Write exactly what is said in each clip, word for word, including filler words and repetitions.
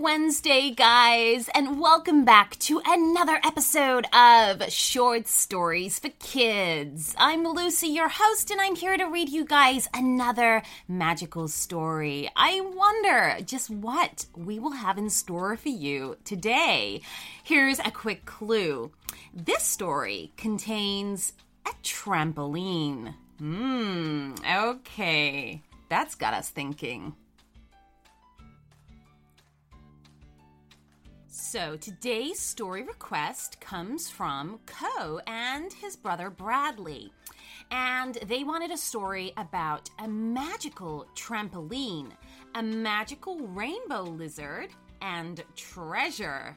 Wednesday, guys, and welcome back to another episode of Short Stories for Kids. I'm Lucy, your host, and I'm here to read you guys another magical story. I wonder just what we will have in store for you today. Here's a quick clue. This story contains a trampoline. Hmm, okay. That's got us thinking. So today's story request comes from Co and his brother Bradley. And they wanted a story about a magical trampoline, a magical rainbow lizard, and treasure.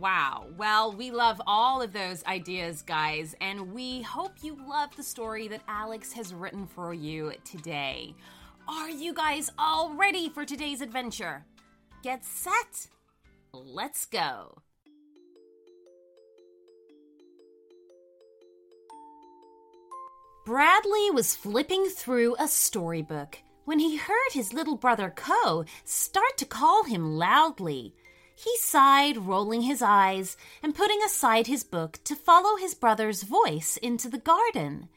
Wow. Well, we love all of those ideas, guys, and we hope you love the story that Alex has written for you today. Are you guys all ready for today's adventure? Get set. Let's go. Bradley was flipping through a storybook when he heard his little brother Co start to call him loudly. He sighed, rolling his eyes and putting aside his book to follow his brother's voice into the garden.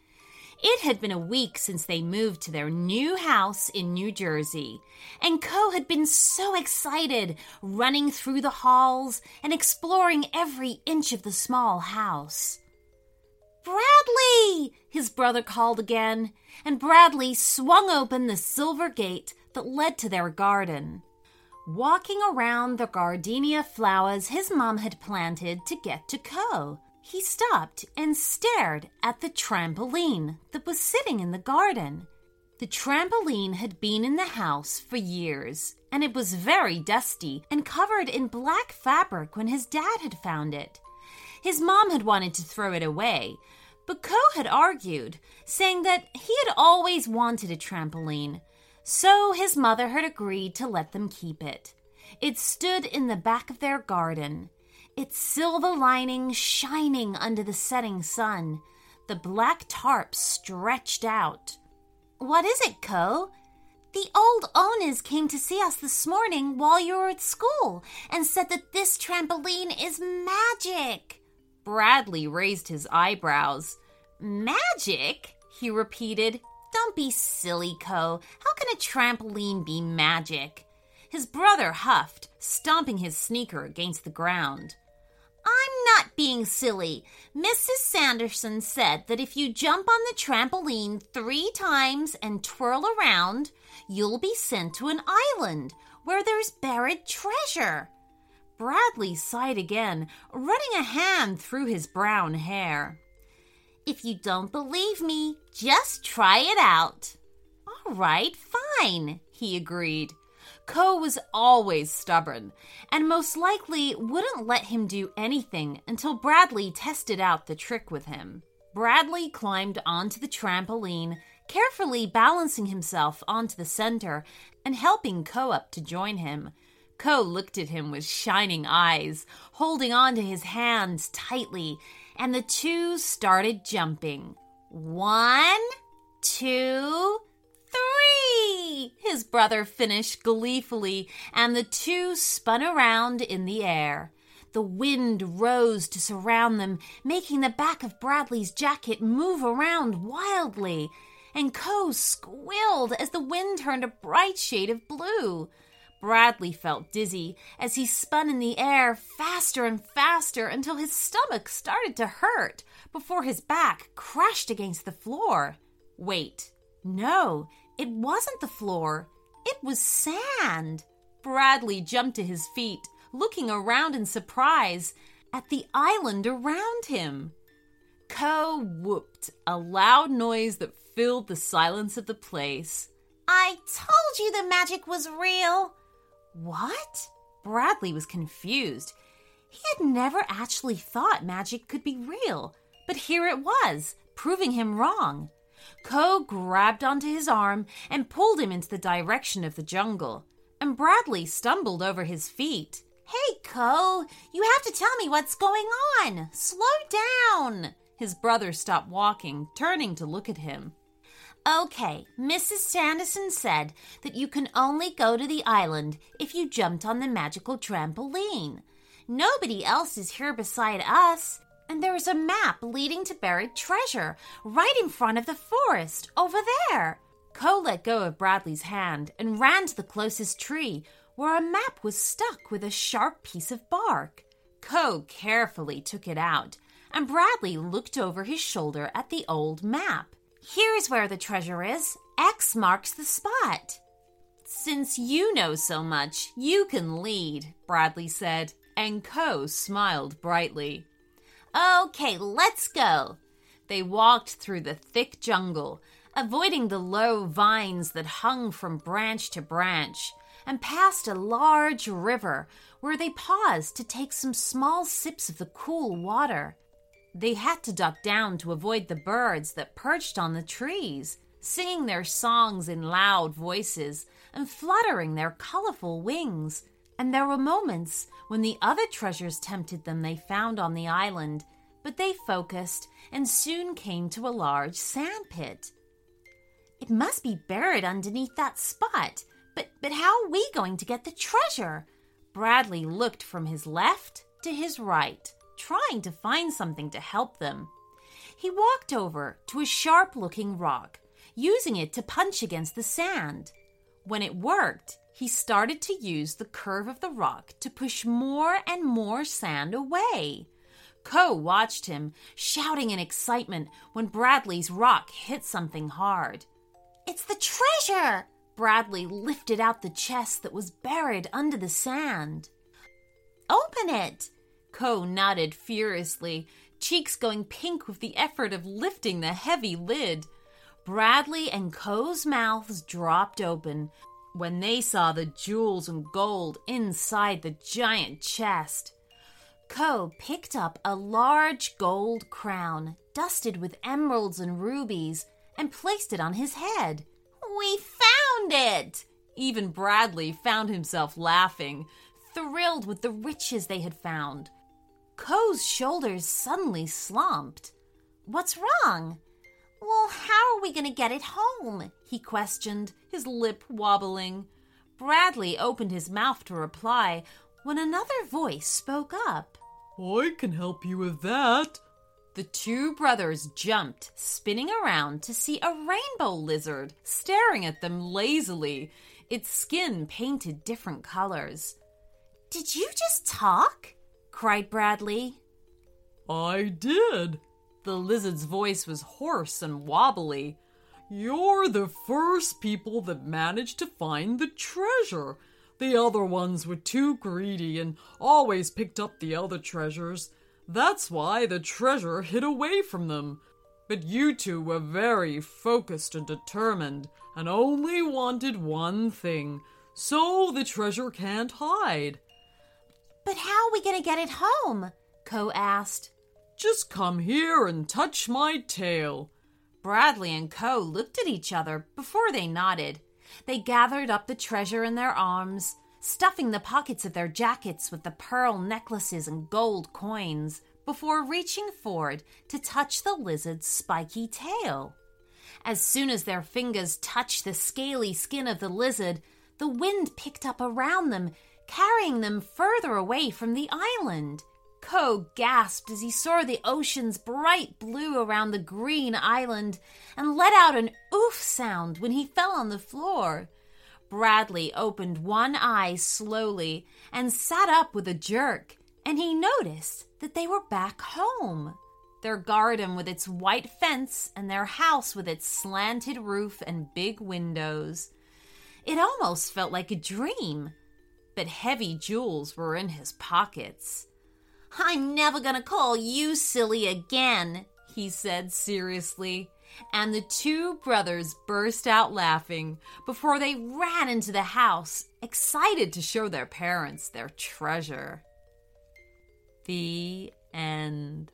It had been a week since they moved to their new house in New Jersey, and Co had been so excited, running through the halls and exploring every inch of the small house. "Bradley!" his brother called again, and Bradley swung open the silver gate that led to their garden. Walking around the gardenia flowers his mom had planted to get to Co, he stopped and stared at the trampoline that was sitting in the garden. The trampoline had been in the house for years, and it was very dusty and covered in black fabric when his dad had found it. His mom had wanted to throw it away, but Co had argued, saying that he had always wanted a trampoline, so his mother had agreed to let them keep it. It stood in the back of their garden, its silver lining shining under the setting sun, the black tarp stretched out. "What is it, Co? The old owners came to see us this morning while you were at school and said that this trampoline is magic." Bradley raised his eyebrows. "Magic?" he repeated. "Don't be silly, Co. How can a trampoline be magic?" His brother huffed, stomping his sneaker against the ground. "I'm not being silly. Missus Sanderson said that if you jump on the trampoline three times and twirl around, you'll be sent to an island where there's buried treasure." Bradley sighed again, running a hand through his brown hair. "If you don't believe me, just try it out." "All right, fine," he agreed. Co was always stubborn and most likely wouldn't let him do anything until Bradley tested out the trick with him. Bradley climbed onto the trampoline, carefully balancing himself onto the center and helping Co up to join him. Co looked at him with shining eyes, holding on to his hands tightly, and the two started jumping. "One, two, three!" his brother finished gleefully, and the two spun around in the air. The wind rose to surround them, making the back of Bradley's jacket move around wildly, and Co squealed as the wind turned a bright shade of blue. Bradley felt dizzy as he spun in the air faster and faster until his stomach started to hurt before his back crashed against the floor. Wait, no, it wasn't the floor. It was sand. Bradley jumped to his feet, looking around in surprise at the island around him. Co whooped, a loud noise that filled the silence of the place. "I told you the magic was real." "What?" Bradley was confused. He had never actually thought magic could be real, but here it was, proving him wrong. Co grabbed onto his arm and pulled him into the direction of the jungle, and Bradley stumbled over his feet. "Hey, Co, you have to tell me what's going on. Slow down." His brother stopped walking, turning to look at him. Okay, Missus Sanderson said that you can only go to the island if you jumped on the magical trampoline. Nobody else is here beside us. And there is a map leading to buried treasure right in front of the forest over there. Cole let go of Bradley's hand and ran to the closest tree where a map was stuck with a sharp piece of bark. Cole carefully took it out, and Bradley looked over his shoulder at the old map. Here's where the treasure is. X marks the spot. Since you know so much, you can lead, Bradley said, and Co smiled brightly. Okay, let's go. They walked through the thick jungle, avoiding the low vines that hung from branch to branch, and past a large river where they paused to take some small sips of the cool water. They had to duck down to avoid the birds that perched on the trees, singing their songs in loud voices and fluttering their colorful wings. And there were moments when the other treasures tempted them they found on the island, but they focused and soon came to a large sandpit. It must be buried underneath that spot, but, but how are we going to get the treasure? Bradley looked from his left to his right, trying to find something to help them. He walked over to a sharp-looking rock, using it to punch against the sand. When it worked, he started to use the curve of the rock to push more and more sand away. Co watched him, shouting in excitement when Bradley's rock hit something hard. It's the treasure! Bradley lifted out the chest that was buried under the sand. Open it! Co nodded furiously, cheeks going pink with the effort of lifting the heavy lid. Bradley and Co's mouths dropped open when they saw the jewels and gold inside the giant chest. Co picked up a large gold crown, dusted with emeralds and rubies, and placed it on his head. We found it! Even Bradley found himself laughing, thrilled with the riches they had found. Co's shoulders suddenly slumped. What's wrong? Well, how are we going to get it home? He questioned, his lip wobbling. Bradley opened his mouth to reply when another voice spoke up. I can help you with that. The two brothers jumped, spinning around to see a rainbow lizard staring at them lazily, its skin painted different colors. Did you just talk? Cried Bradley. I did. The lizard's voice was hoarse and wobbly. You're the first people that managed to find the treasure. The other ones were too greedy and always picked up the other treasures. That's why the treasure hid away from them. But you two were very focused and determined and only wanted one thing, so the treasure can't hide. But how are we going to get it home? Co asked. Just come here and touch my tail. Bradley and Co looked at each other before they nodded. They gathered up the treasure in their arms, stuffing the pockets of their jackets with the pearl necklaces and gold coins before reaching forward to touch the lizard's spiky tail. As soon as their fingers touched the scaly skin of the lizard, the wind picked up around them, carrying them further away from the island. Co gasped as he saw the ocean's bright blue around the green island and let out an oof sound when he fell on the floor. Bradley opened one eye slowly and sat up with a jerk, and he noticed that they were back home. Their garden with its white fence and their house with its slanted roof and big windows. It almost felt like a dream. But heavy jewels were in his pockets. I'm never going to call you silly again, he said seriously, and the two brothers burst out laughing before they ran into the house, excited to show their parents their treasure. The end.